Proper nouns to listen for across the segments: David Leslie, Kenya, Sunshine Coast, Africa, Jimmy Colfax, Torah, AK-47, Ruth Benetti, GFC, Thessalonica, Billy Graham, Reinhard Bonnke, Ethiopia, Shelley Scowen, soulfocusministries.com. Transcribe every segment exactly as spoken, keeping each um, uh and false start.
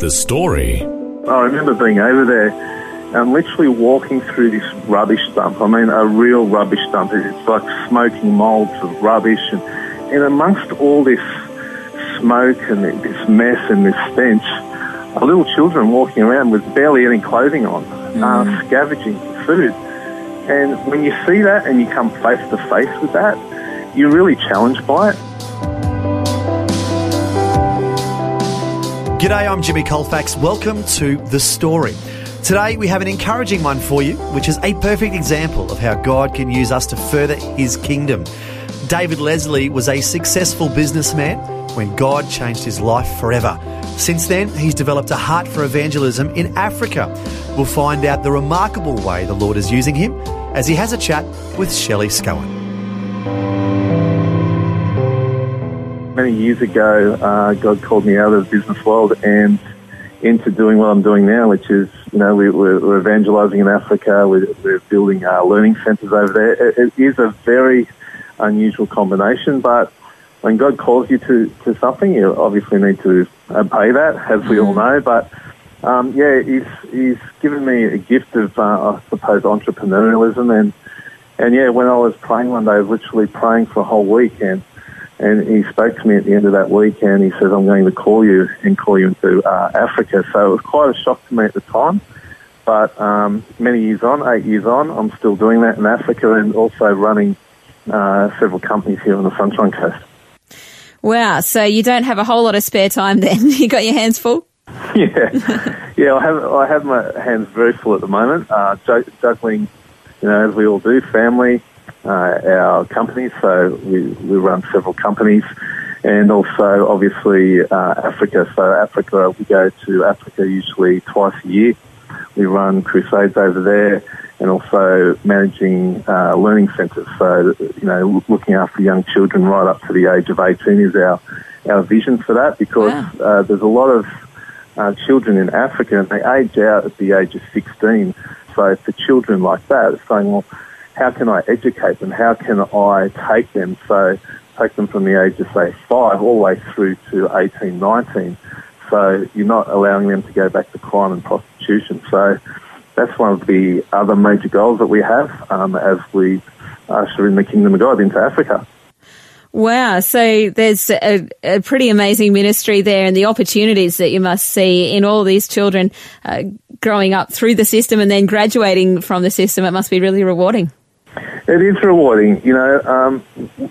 The story. I remember being over there and literally walking through this rubbish dump. I mean, a real rubbish dump. It's like smoking molds of rubbish. And, and amongst all this smoke and this mess and this stench, little children walking around with barely any clothing on, mm. uh, scavenging food. And when you see that and you come face to face with that, you're really challenged by it. G'day, I'm Jimmy Colfax. Welcome to The Story. Today we have an encouraging one for you, which is a perfect example of how God can use us to further His kingdom. David Leslie was a successful businessman when God changed his life forever. Since then, he's developed a heart for evangelism in Africa. We'll find out the remarkable way the Lord is using him as he has a chat with Shelley Scowen. Many years ago, uh, God called me out of the business world and into doing what I'm doing now, which is, you know, we, we're, we're evangelizing in Africa. We're, we're building our learning centers over there. It, it is a very unusual combination, but when God calls you to, to something, you obviously need to obey that, as we all know. But, um, yeah, he's, he's given me a gift of, uh, I suppose, entrepreneurialism. And, and, yeah, when I was praying one day, I was literally praying for a whole week, and And he spoke to me at the end of that week, and he says, I'm going to call you and call you into uh, Africa. So it was quite a shock to me at the time. But um, many years on, eight years on, I'm still doing that in Africa and also running uh, several companies here on the Sunshine Coast. Wow. So you don't have a whole lot of spare time then? You got your hands full? Yeah. yeah, I have I have my hands very full at the moment, uh, juggling, you know, as we all do, family, Uh, our companies, so we, we run several companies, and also obviously uh, Africa. So Africa, we go to Africa usually twice a year. We run crusades over there, and also managing uh, learning centres. So, you know, looking after young children right up to the age of eighteen is our, our vision for that, because wow. uh, there's a lot of uh, children in Africa, and they age out at the age of sixteen. So for children like that, it's going, well, how can I educate them? How can I take them? So take them from the age of, say, five all the way through to eighteen, nineteen. So you're not allowing them to go back to crime and prostitution. So that's one of the other major goals that we have um, as we usher in the Kingdom of God into Africa. Wow. So there's a, a pretty amazing ministry there, and the opportunities that you must see in all these children uh, growing up through the system and then graduating from the system. It must be really rewarding. It is rewarding. You know, um,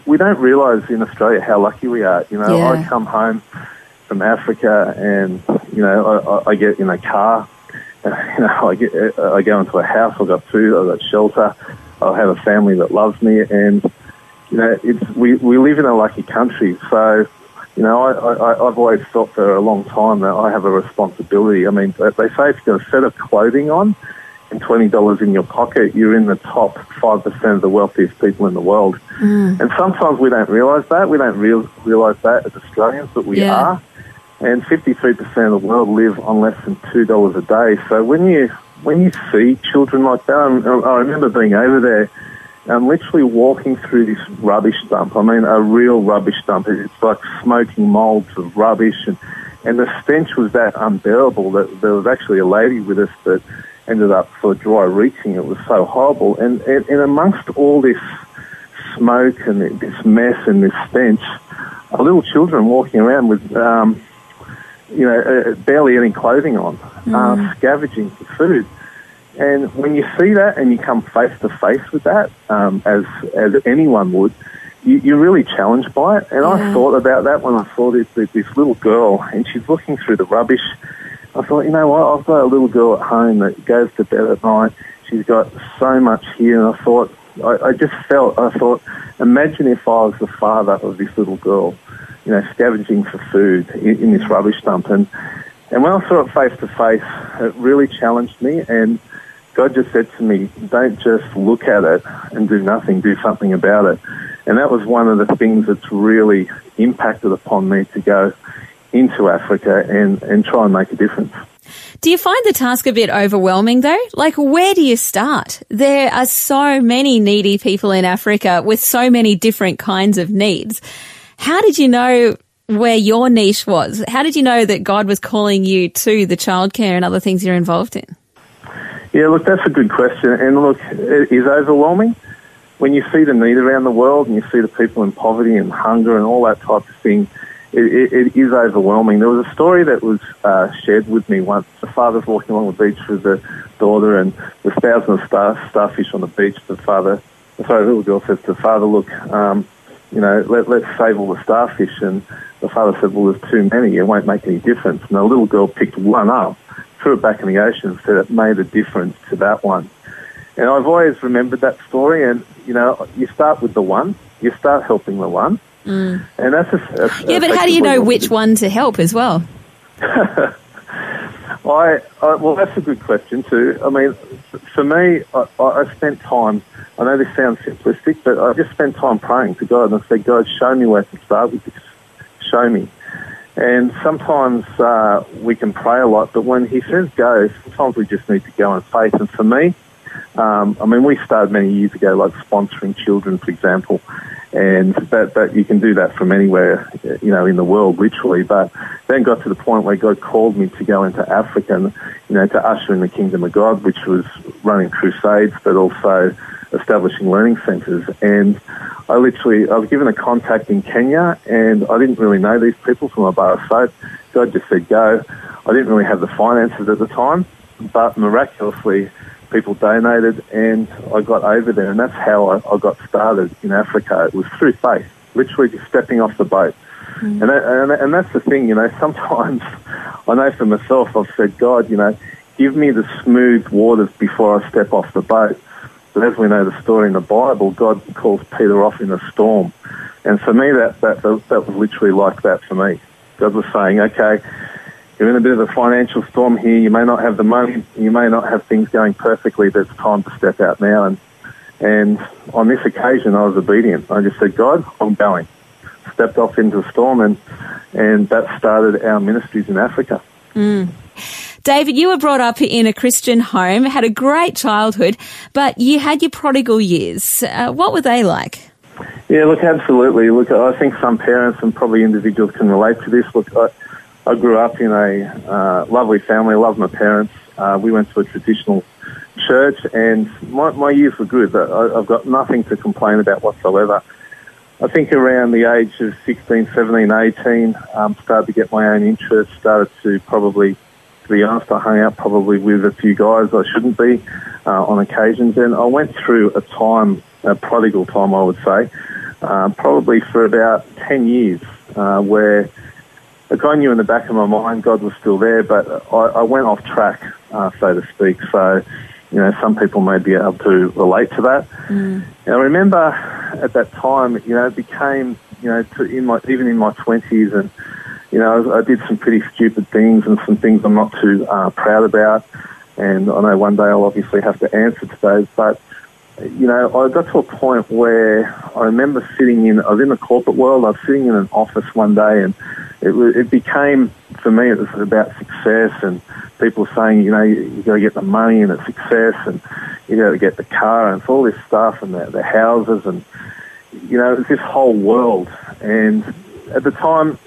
we don't realise in Australia how lucky we are. You know, yeah. I come home from Africa and, you know, I, I get in a car, and, you know, I, get, I go into a house, I've got food, I've got shelter, I have a family that loves me, and, you know, it's, we, we live in a lucky country. So, you know, I, I, I've always felt for a long time that I have a responsibility. I mean, they say if you've got a set of clothing on, twenty dollars in your pocket, you're in the top five percent of the wealthiest people in the world. Mm. And sometimes we don't realise that. We don't real, realise that as Australians, but we yeah. are. And fifty-three percent of the world live on less than two dollars a day. So when you when you see children like that, and I remember being over there and literally walking through this rubbish dump. I mean, a real rubbish dump. It's like smoking moulds of rubbish. And, and the stench was that unbearable that there was actually a lady with us that ended up for dry reaching. It was so horrible. And, and, and amongst all this smoke and this mess and this stench, little children walking around with, um, you know, barely any clothing on, mm. uh, scavenging for food. And when you see that and you come face to face with that, um, as as anyone would, you, you're really challenged by it. And yeah. I thought about that when I saw this, this little girl, and she's looking through the rubbish. I thought, you know what, I've got a little girl at home that goes to bed at night. She's got so much here. And I thought, I, I just felt, I thought, imagine if I was the father of this little girl, you know, scavenging for food in, in this rubbish dump. And And when I saw it face to face, it really challenged me. And God just said to me, don't just look at it and do nothing, do something about it. And that was one of the things that's really impacted upon me to go into Africa and, and try and make a difference. Do you find the task a bit overwhelming, though? Like, where do you start? There are so many needy people in Africa with so many different kinds of needs. How did you know where your niche was? How did you know that God was calling you to the childcare and other things you're involved in? Yeah, look, that's a good question. And look, it is overwhelming. When you see the need around the world and you see the people in poverty and hunger and all that type of thing, it, it, it is overwhelming. There was a story that was uh, shared with me once. The father's walking along the beach with the daughter, and there's thousands of star, starfish on the beach. The father, sorry, the little girl says to the father, look, um, you know, let, let's save all the starfish. And the father said, well, there's too many. It won't make any difference. And the little girl picked one up, threw it back in the ocean, and said it made a difference to that one. And I've always remembered that story. And, you know, you start with the one. You start helping the one. Mm. And that's a, a, yeah, but how do you know which one to help as well? I, I well, that's a good question too. I mean, for me, I, I spent time, I know this sounds simplistic, but I just spent time praying to God, and I said, God, show me where to start with this. Show me. And sometimes uh, we can pray a lot, but when he says go, sometimes we just need to go in faith. And for me, um, I mean, we started many years ago, like sponsoring children, for example, and that, that you can do that from anywhere, you know, in the world, literally. But then got to the point where God called me to go into Africa, and, you know, to usher in the kingdom of God, which was running crusades, but also establishing learning centres. And I literally, I was given a contact in Kenya, and I didn't really know these people from a bar of soap. God just said, go. I didn't really have the finances at the time, but miraculously, people donated, and I got over there, and that's how I, I got started in Africa. It was through faith, literally just stepping off the boat. Mm. And, I, and and that's the thing, you know, sometimes I know for myself, I've said, God, you know, give me the smooth waters before I step off the boat. But as we know the story in the Bible, God calls Peter off in a storm. And for me, that, that, that, that was literally like that for me. God was saying, okay, you're in a bit of a financial storm here. You may not have the money. You may not have things going perfectly, but it's time to step out now. And and on this occasion, I was obedient. I just said, God, I'm going. Stepped off into the storm, and, and that started our ministries in Africa. Mm. David, you were brought up in a Christian home, had a great childhood, but you had your prodigal years. Uh, what were they like? Yeah, look, absolutely. Look, I think some parents and probably individuals can relate to this. Look, I... I grew up in a uh, lovely family. I loved my parents. Uh, we went to a traditional church, and my, my years were good. I, I've got nothing to complain about whatsoever. I think around the age of sixteen, seventeen, eighteen, um, started to get my own interests, started to probably, to be honest, I hung out probably with a few guys I shouldn't be uh, on occasions. And I went through a time, a prodigal time, I would say, uh, probably for about ten years, uh, where... Look, I knew in the back of my mind God was still there, but I, I went off track, uh, so to speak. So, you know, some people may be able to relate to that. Mm. And I remember at that time, you know, it became, you know, to in my, even in my twenties, and, you know, I, I did some pretty stupid things and some things I'm not too uh, proud about. And I know one day I'll obviously have to answer to those. But, you know, I got to a point where I remember sitting in, I was in the corporate world, I was sitting in an office one day, and It, it became, for me, it was about success, and people saying, you know, you, you got to get the money and it's success, and you got to get the car, and it's all this stuff, and the, the houses, and, you know, it's this whole world. And at the time,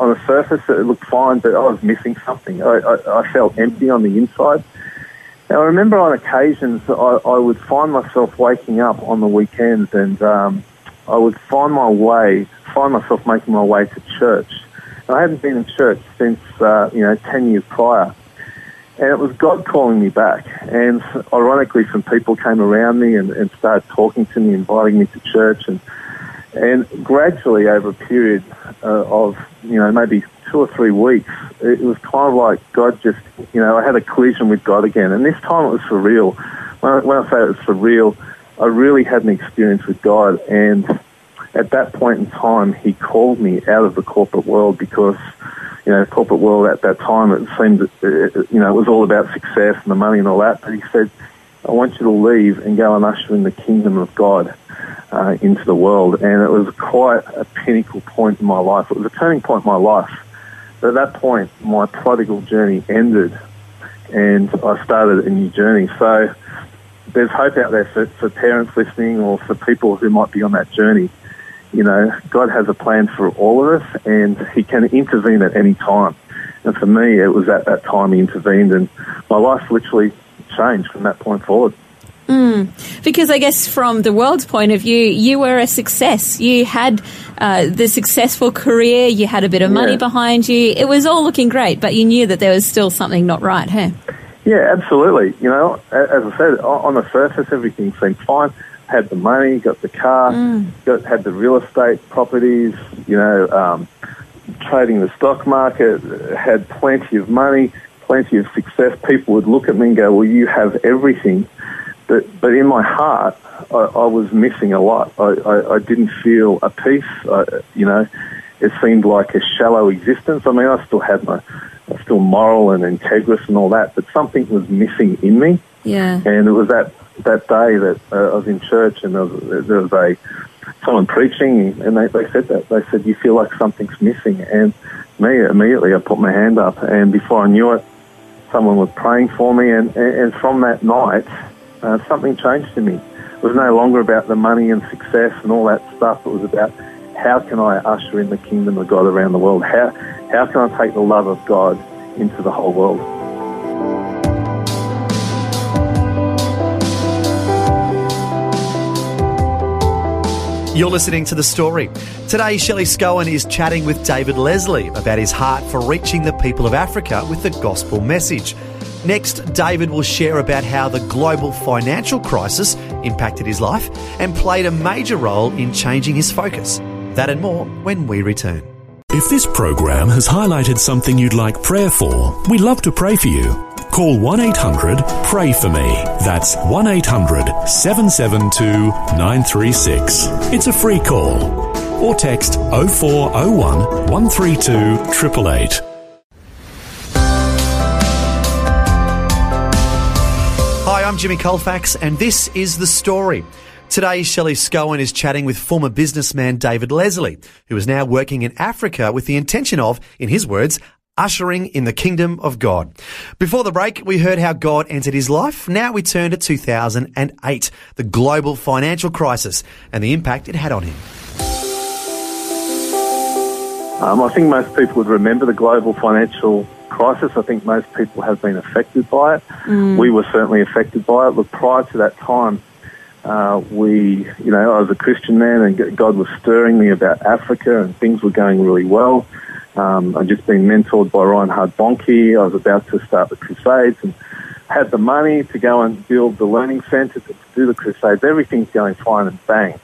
on the surface, it looked fine, but I was missing something. I, I, I felt empty on the inside. And I remember on occasions, I, I would find myself waking up on the weekends, and um, I would find my way, find myself making my way to church. I hadn't been in church since, uh, you know, ten years prior. And it was God calling me back. And ironically, some people came around me and, and started talking to me, inviting me to church. And and gradually, over a period uh, of, you know, maybe two or three weeks, it was kind of like God just, you know, I had a collision with God again. And this time it was for real. When I, when I say it was for real, I really had an experience with God. And at that point in time, he called me out of the corporate world because, you know, corporate world at that time, it seemed, that, you know, it was all about success and the money and all that. But he said, I want you to leave and go and usher in the kingdom of God uh, into the world. And it was quite a pinnacle point in my life. It was a turning point in my life. But at that point, my prodigal journey ended and I started a new journey. So there's hope out there for, for parents listening or for people who might be on that journey. You know, God has a plan for all of us and he can intervene at any time. And for me, it was at that time he intervened and my life literally changed from that point forward. Mm, because I guess from the world's point of view, you were a success. You had uh, the successful career, you had a bit of money yeah. behind you. It was all looking great, but you knew that there was still something not right, hey? Yeah, absolutely. You know, as I said, on the surface, everything seemed fine. Had the money, got the car, mm. got, had the real estate properties, you know, um, trading the stock market, had plenty of money, plenty of success. People would look at me and go, well, you have everything. But but in my heart, I, I was missing a lot. I, I, I didn't feel a peace. I, you know, it seemed like a shallow existence. I mean, I still had my, I was still moral and integrous and all that, but something was missing in me. Yeah. And it was that, that day that uh, I was in church and there was, there was a, someone preaching and they, they said that. They said, you feel like something's missing. And me, immediately I put my hand up and before I knew it, someone was praying for me. And, and from that night, Uh, something changed in me. It was no longer about the money and success and all that stuff. It was about how can I usher in the kingdom of God around the world? How, how can I take the love of God into the whole world? You're listening to The Story. Today, Shelley Scowen is chatting with David Leslie about his heart for reaching the people of Africa with the gospel message. Next, David will share about how the global financial crisis impacted his life and played a major role in changing his focus. That and more when we return. If this program has highlighted something you'd like prayer for, we'd love to pray for you. Call one eight hundred pray for me. That's one eight hundred seven seven two nine three six. It's a free call. Or text oh four oh one, one three two, eight eight eight. Hi, I'm Jimmy Colfax and this is The Story. Today, Shelley Scowen is chatting with former businessman David Leslie, who is now working in Africa with the intention of, in his words, ushering in the kingdom of God. Before the break, we heard how God entered his life. Now we turn to two thousand eight, the global financial crisis and the impact it had on him. Um, I think most people would remember the global financial crisis. I think most people have been affected by it. Mm. We were certainly affected by it. Look, prior to that time, uh, we, you know, I was a Christian man and God was stirring me about Africa and things were going really well. Um, I'd just been mentored by Reinhard Bonnke. I was about to start the Crusades and had the money to go and build the learning centre to do the Crusades. Everything's going fine and bang,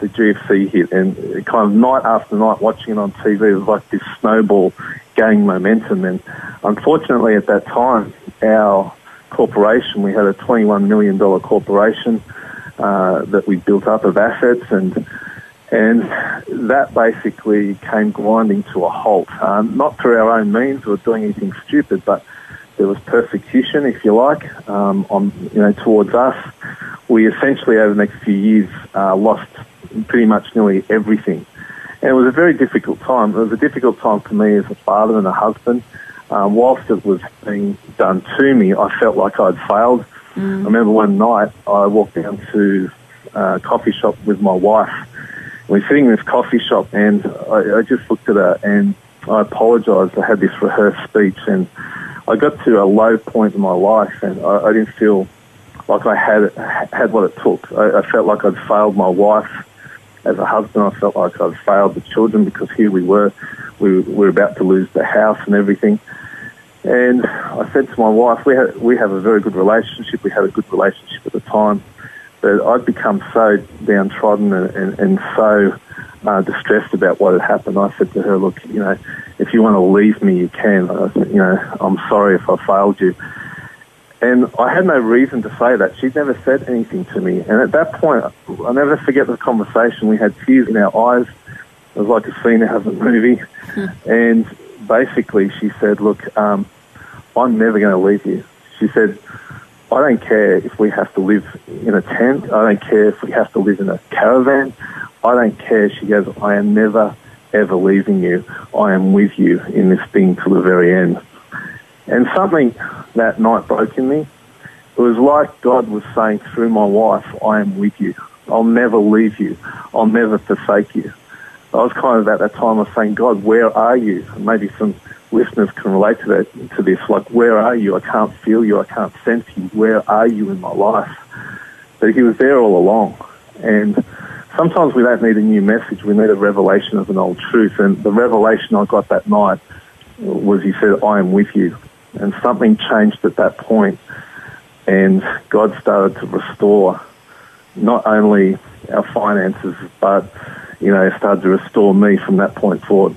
the G F C hit. And kind of night after night watching it on T V, it was like this snowball gain momentum. And unfortunately at that time our corporation, we had a twenty-one million dollars corporation uh, that we built up of assets, and and that basically came grinding to a halt. Um, not through our own means or doing anything stupid, but there was persecution, if you like, um, on you know towards us. We essentially over the next few years uh, lost pretty much nearly everything. And it was a very difficult time. It was a difficult time for me as a father and a husband. Um, whilst it was being done to me, I felt like I'd failed. Mm. I remember one night I walked down to a coffee shop with my wife. We were sitting in this coffee shop and I, I just looked at her and I apologised. I had this rehearsed speech and I got to a low point in my life and I, I didn't feel like I had had what it took. I, I felt like I'd failed my wife. As a husband, I felt like I'd failed the children because here we were, we were about to lose the house and everything. And I said to my wife, we have, we have a very good relationship. We had a good relationship at the time. But I'd become so downtrodden and, and, and so uh, distressed about what had happened. I said to her, look, you know, if you want to leave me, you can. I said, you know, I'm sorry if I failed you. And I had no reason to say that. She'd never said anything to me. And at that point, I'll never forget the conversation. We had tears in our eyes. It was like a scene out of a movie. Mm. And basically she said, look, um, I'm never going to leave you. She said, I don't care if we have to live in a tent. I don't care if we have to live in a caravan. I don't care. She goes, I am never, ever leaving you. I am with you in this thing to the very end. And something that night broke in me. It was like God was saying through my wife, I am with you. I'll never leave you. I'll never forsake you. I was kind of at that time of saying, God, where are you? And maybe some listeners can relate to that, to this, like, where are you? I can't feel you. I can't sense you. Where are you in my life? But he was there all along. And sometimes we don't need a new message. We need a revelation of an old truth. And the revelation I got that night was he said, I am with you. And something changed at that point. And God started to restore not only our finances, but, you know, started to restore me from that point forward.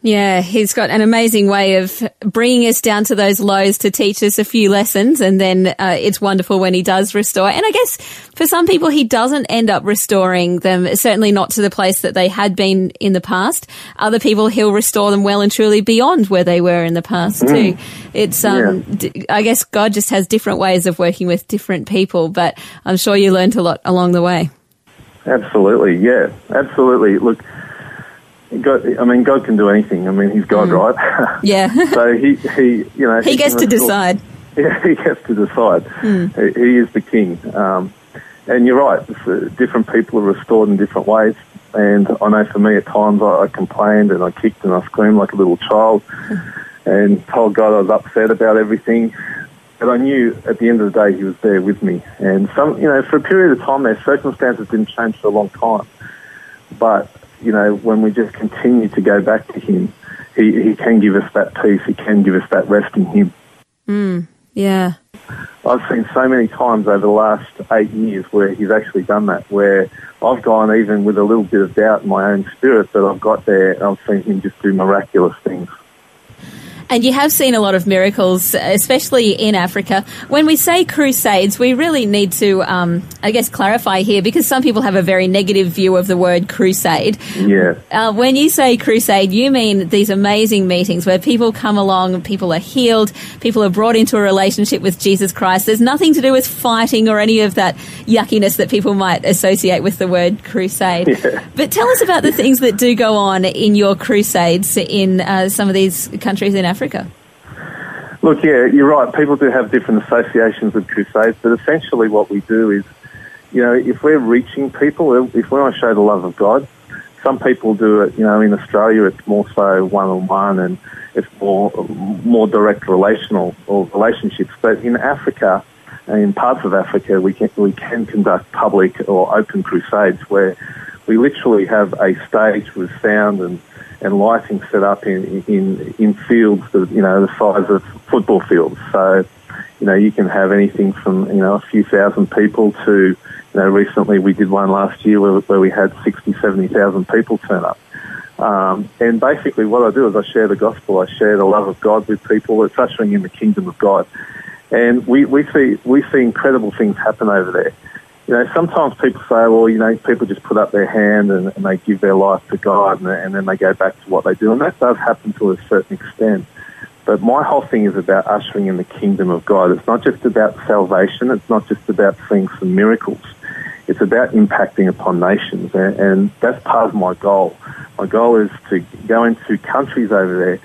Yeah, he's got an amazing way of bringing us down to those lows to teach us a few lessons, and then uh, it's wonderful when he does restore. And I guess for some people, he doesn't end up restoring them, certainly not to the place that they had been in the past. Other people, he'll restore them well and truly beyond where they were in the past mm. too. It's, um, yeah. d- I guess God just has different ways of working with different people, but I'm sure you learned a lot along the way. Absolutely, yeah, absolutely. Look, God, I mean, God can do anything. I mean, he's God, mm. right? Yeah. So he, he, you know, he, he gets to decide. Yeah, he gets to decide. Mm. He, he is the king. Um, and you're right. Uh, different people are restored in different ways. And I know for me, at times, I, I complained and I kicked and I screamed like a little child, mm. and told God I was upset about everything. But I knew at the end of the day, he was there with me. And some, you know, for a period of time, their circumstances didn't change for a long time, but. You know, when we just continue to go back to him, he, he can give us that peace. He can give us that rest in him. Mm, yeah. I've seen so many times over the last eight years where he's actually done that, where I've gone even with a little bit of doubt in my own spirit, but I've got there and I've seen him just do miraculous things. And you have seen a lot of miracles, especially in Africa. When we say crusades, we really need to, um, I guess, clarify here, because some people have a very negative view of the word crusade. Yeah. Uh, when you say crusade, you mean these amazing meetings where people come along, people are healed, people are brought into a relationship with Jesus Christ. There's nothing to do with fighting or any of that yuckiness that people might associate with the word crusade. Yeah. But tell us about the things that do go on in your crusades in uh, some of these countries in Africa. Africa. Look, yeah, you're right. People do have different associations with crusades, but essentially what we do is, you know, if we're reaching people, if we want to show the love of God, some people do it, you know, in Australia it's more so one-on-one and it's more more direct relational or relationships. But in Africa, and in parts of Africa, we can, we can conduct public or open crusades where we literally have a stage with sound and and lighting set up in, in, in fields that, you know, the size of football fields. So, you know, you can have anything from, you know, a few thousand people to, you know, recently we did one last year where, where we had sixty, seventy thousand people turn up. Um, and basically what I do is I share the gospel. I share the love of God with people. It's ushering in the kingdom of God. And we, we see, we see incredible things happen over there. You know, sometimes people say, well, you know, people just put up their hand and, and they give their life to God and, and then they go back to what they do. And that does happen to a certain extent. But my whole thing is about ushering in the kingdom of God. It's not just about salvation. It's not just about seeing some miracles. It's about impacting upon nations. And, and that's part of my goal. My goal is to go into countries over there.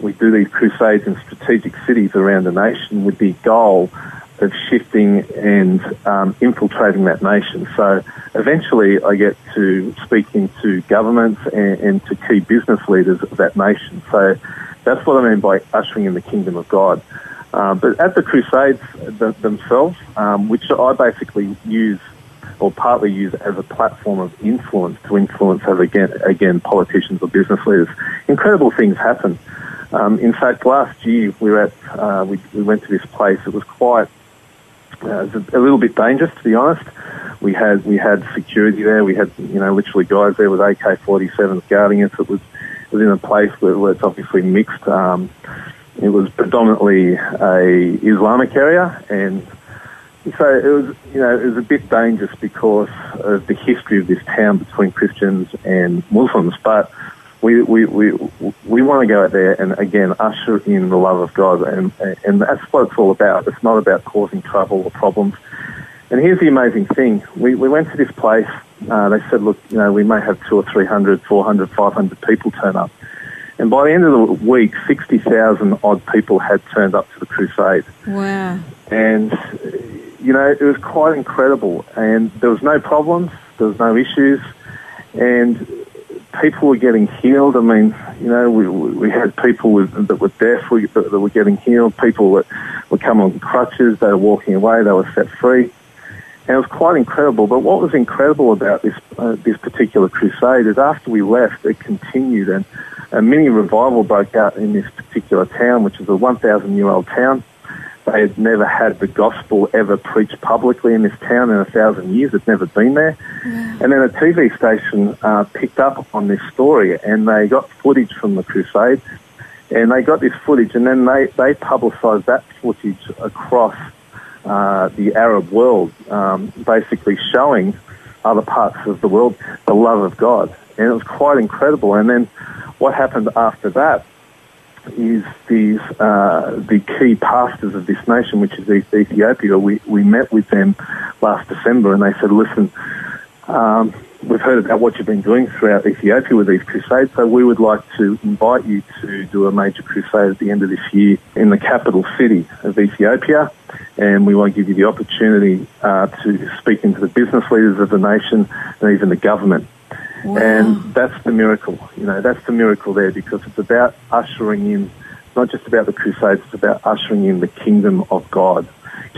We do these crusades in strategic cities around the nation with the goal of shifting and um, infiltrating that nation. So eventually I get to speaking to governments and, and to key business leaders of that nation. So that's what I mean by ushering in the kingdom of God. Uh, but at the crusades th- themselves, um, which I basically use or partly use as a platform of influence to influence, over again, again, politicians or business leaders, incredible things happen. Um, in fact, last year we were at, uh, we, we went to this place. It was quite Uh, it was a little bit dangerous, to be honest. We had we had security there. We had, you know, literally guys there with A K forty-sevens guarding us. It was, it was in a place where, where it's obviously mixed. Um, it was predominantly a Islamic area, and so it was, you know, it was a bit dangerous because of the history of this town between Christians and Muslims. But we we we we want to go out there and again usher in the love of God, and and that's what it's all about. It's not about causing trouble or problems. And here's the amazing thing: we we went to this place. Uh, they said, look, you know, we may have two or three hundred, four hundred, five hundred people turn up, and by the end of the week, sixty thousand odd people had turned up to the crusade. Wow! And you know, it was quite incredible. And there was no problems, there was no issues, and people were getting healed. I mean, you know, we we had people with, that were deaf we, that, that were getting healed. People that were coming on crutches, they were walking away, they were set free. And it was quite incredible. But what was incredible about this uh, this particular crusade is after we left, it continued, and a mini revival broke out in this particular town, which is a one thousand year old town. They had never had the gospel ever preached publicly in this town in a thousand years. It's never been there. Yeah. And then a T V station uh, picked up on this story, and they got footage from the crusade, and they got this footage, and then they, they publicised that footage across Uh, the Arab world, um, basically showing other parts of the world the love of God. And it was quite incredible. And then what happened after that is these uh, the key pastors of this nation, which is East Ethiopia, we, we met with them last December, and they said, listen, um, we've heard about what you've been doing throughout Ethiopia with these crusades, so we would like to invite you to do a major crusade at the end of this year in the capital city of Ethiopia, and we want to give you the opportunity uh, to speak into the business leaders of the nation and even the government. Wow. And that's the miracle, you know, that's the miracle there, because it's about ushering in, not just about the crusades, it's about ushering in the kingdom of God,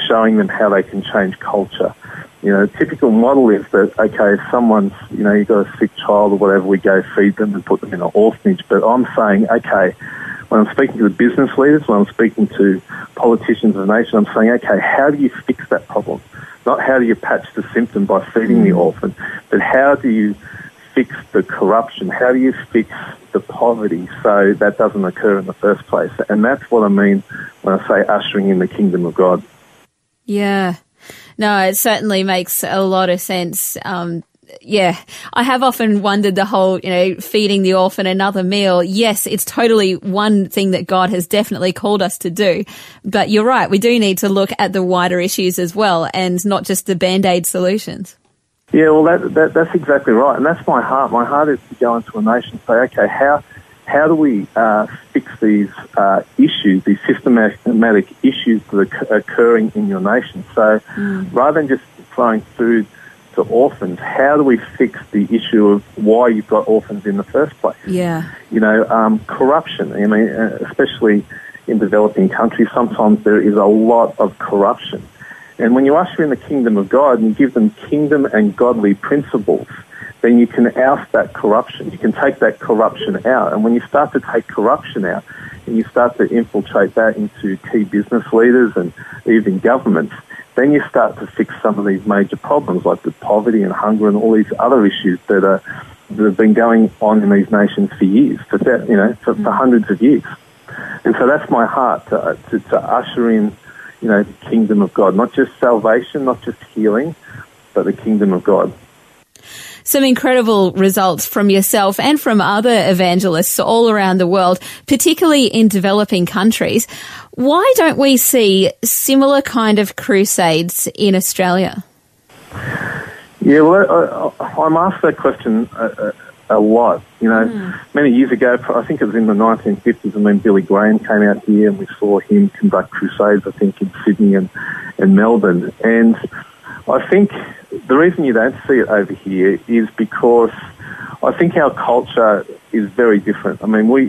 showing them how they can change culture. You know, the typical model is that, okay, if someone's, you know, you've got a sick child or whatever, we go feed them and put them in an orphanage. But I'm saying, okay, when I'm speaking to the business leaders, when I'm speaking to politicians of the nation, I'm saying, okay, how do you fix that problem? Not how do you patch the symptom by feeding the orphan, but how do you fix the corruption? How do you fix the poverty so that doesn't occur in the first place? And that's what I mean when I say ushering in the kingdom of God. Yeah. No, it certainly makes a lot of sense. Um, yeah, I have often wondered the whole, you know, feeding the orphan another meal. Yes, it's totally one thing that God has definitely called us to do. But you're right, we do need to look at the wider issues as well, and not just the Band-Aid solutions. Yeah, well, that, that, that's exactly right. And that's my heart. My heart is to go into a nation and say, okay, how how do we uh, fix these uh, issues, these systematic issues that are occurring in your nation? So mm. rather than just throwing food to orphans, how do we fix the issue of why you've got orphans in the first place? Yeah. You know, um, corruption. I mean, especially in developing countries, sometimes there is a lot of corruption. And when you usher in the kingdom of God and you give them kingdom and godly principles, then you can oust that corruption. You can take that corruption out. And when you start to take corruption out and you start to infiltrate that into key business leaders and even governments, then you start to fix some of these major problems like the poverty and hunger and all these other issues that are that have been going on in these nations for years, for you know, for, for hundreds of years. And so that's my heart, to, to, to usher in, you know, the kingdom of God, not just salvation, not just healing, but the kingdom of God. Some incredible results from yourself and from other evangelists all around the world, particularly in developing countries. Why don't we see similar kind of crusades in Australia? Yeah, well, I, I, I'm asked that question a, a, a lot. You know, mm. many years ago, I think it was in the nineteen fifties, and then Billy Graham came out here and we saw him conduct crusades, I think, in Sydney and, and Melbourne. And I think the reason you don't see it over here is because I think our culture is very different. I mean, we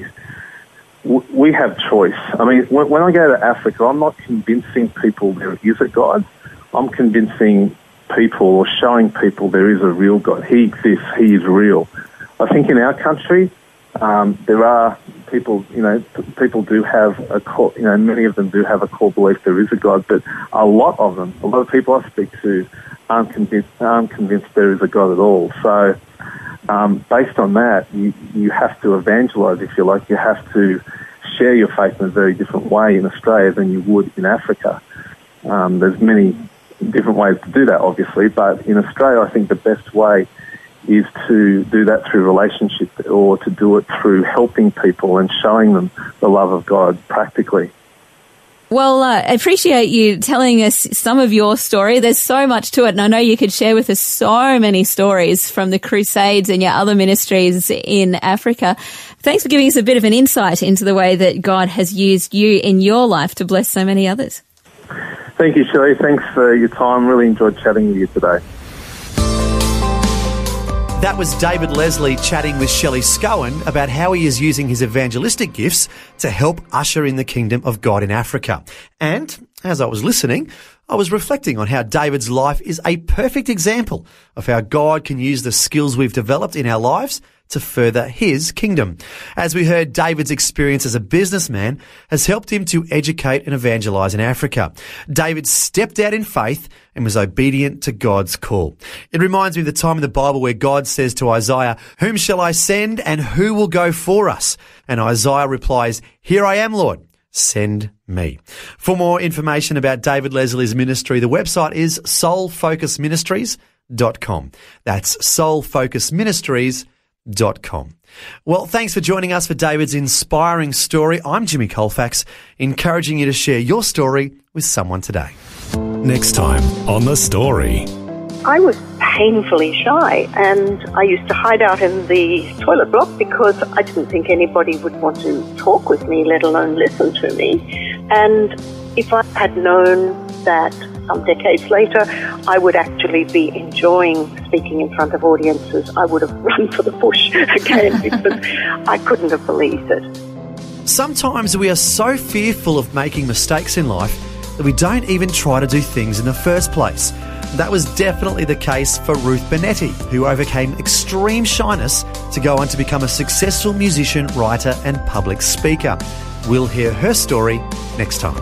we have choice. I mean, when I go to Africa, I'm not convincing people there is a God. I'm convincing people or showing people there is a real God. He exists. He is real. I think in our country, um, there are people, you know, people do have a core, you know, many of them do have a core belief there is a God, but a lot of them, a lot of people I speak to aren't convinced, aren't convinced there is a God at all. So um, based on that, you, you have to evangelize, if you like. You have to share your faith in a very different way in Australia than you would in Africa. Um, there's many different ways to do that, obviously, but in Australia I think the best way is to do that through relationship, or to do it through helping people and showing them the love of God practically. Well, I uh, appreciate you telling us some of your story. There's so much to it, and I know you could share with us so many stories from the Crusades and your other ministries in Africa. Thanks for giving us a bit of an insight into the way that God has used you in your life to bless so many others. Thank you, Shelley. Thanks for your time. Really enjoyed chatting with you today. That was David Leslie chatting with Shelley Scowen about how he is using his evangelistic gifts to help usher in the kingdom of God in Africa. And as I was listening, I was reflecting on how David's life is a perfect example of how God can use the skills we've developed in our lives to further his kingdom. As we heard, David's experience as a businessman has helped him to educate and evangelize in Africa. David stepped out in faith and was obedient to God's call. It reminds me of the time in the Bible where God says to Isaiah, "Whom shall I send and who will go for us?" And Isaiah replies, "Here I am, Lord, send me." For more information about David Leslie's ministry, the website is soul focus ministries dot com. That's soul focus ministries dot com. Dot com. Well, thanks for joining us for David's inspiring story. I'm Jimmy Colfax, encouraging you to share your story with someone today. Next time on The Story. I was painfully shy, and I used to hide out in the toilet block because I didn't think anybody would want to talk with me, let alone listen to me. And if I had known that some decades later I would actually be enjoying speaking in front of audiences, I would have run for the bush again because I couldn't have believed it. Sometimes we are so fearful of making mistakes in life that we don't even try to do things in the first place. That was definitely the case for Ruth Benetti, who overcame extreme shyness to go on to become a successful musician, writer and public speaker. We'll hear her story next time.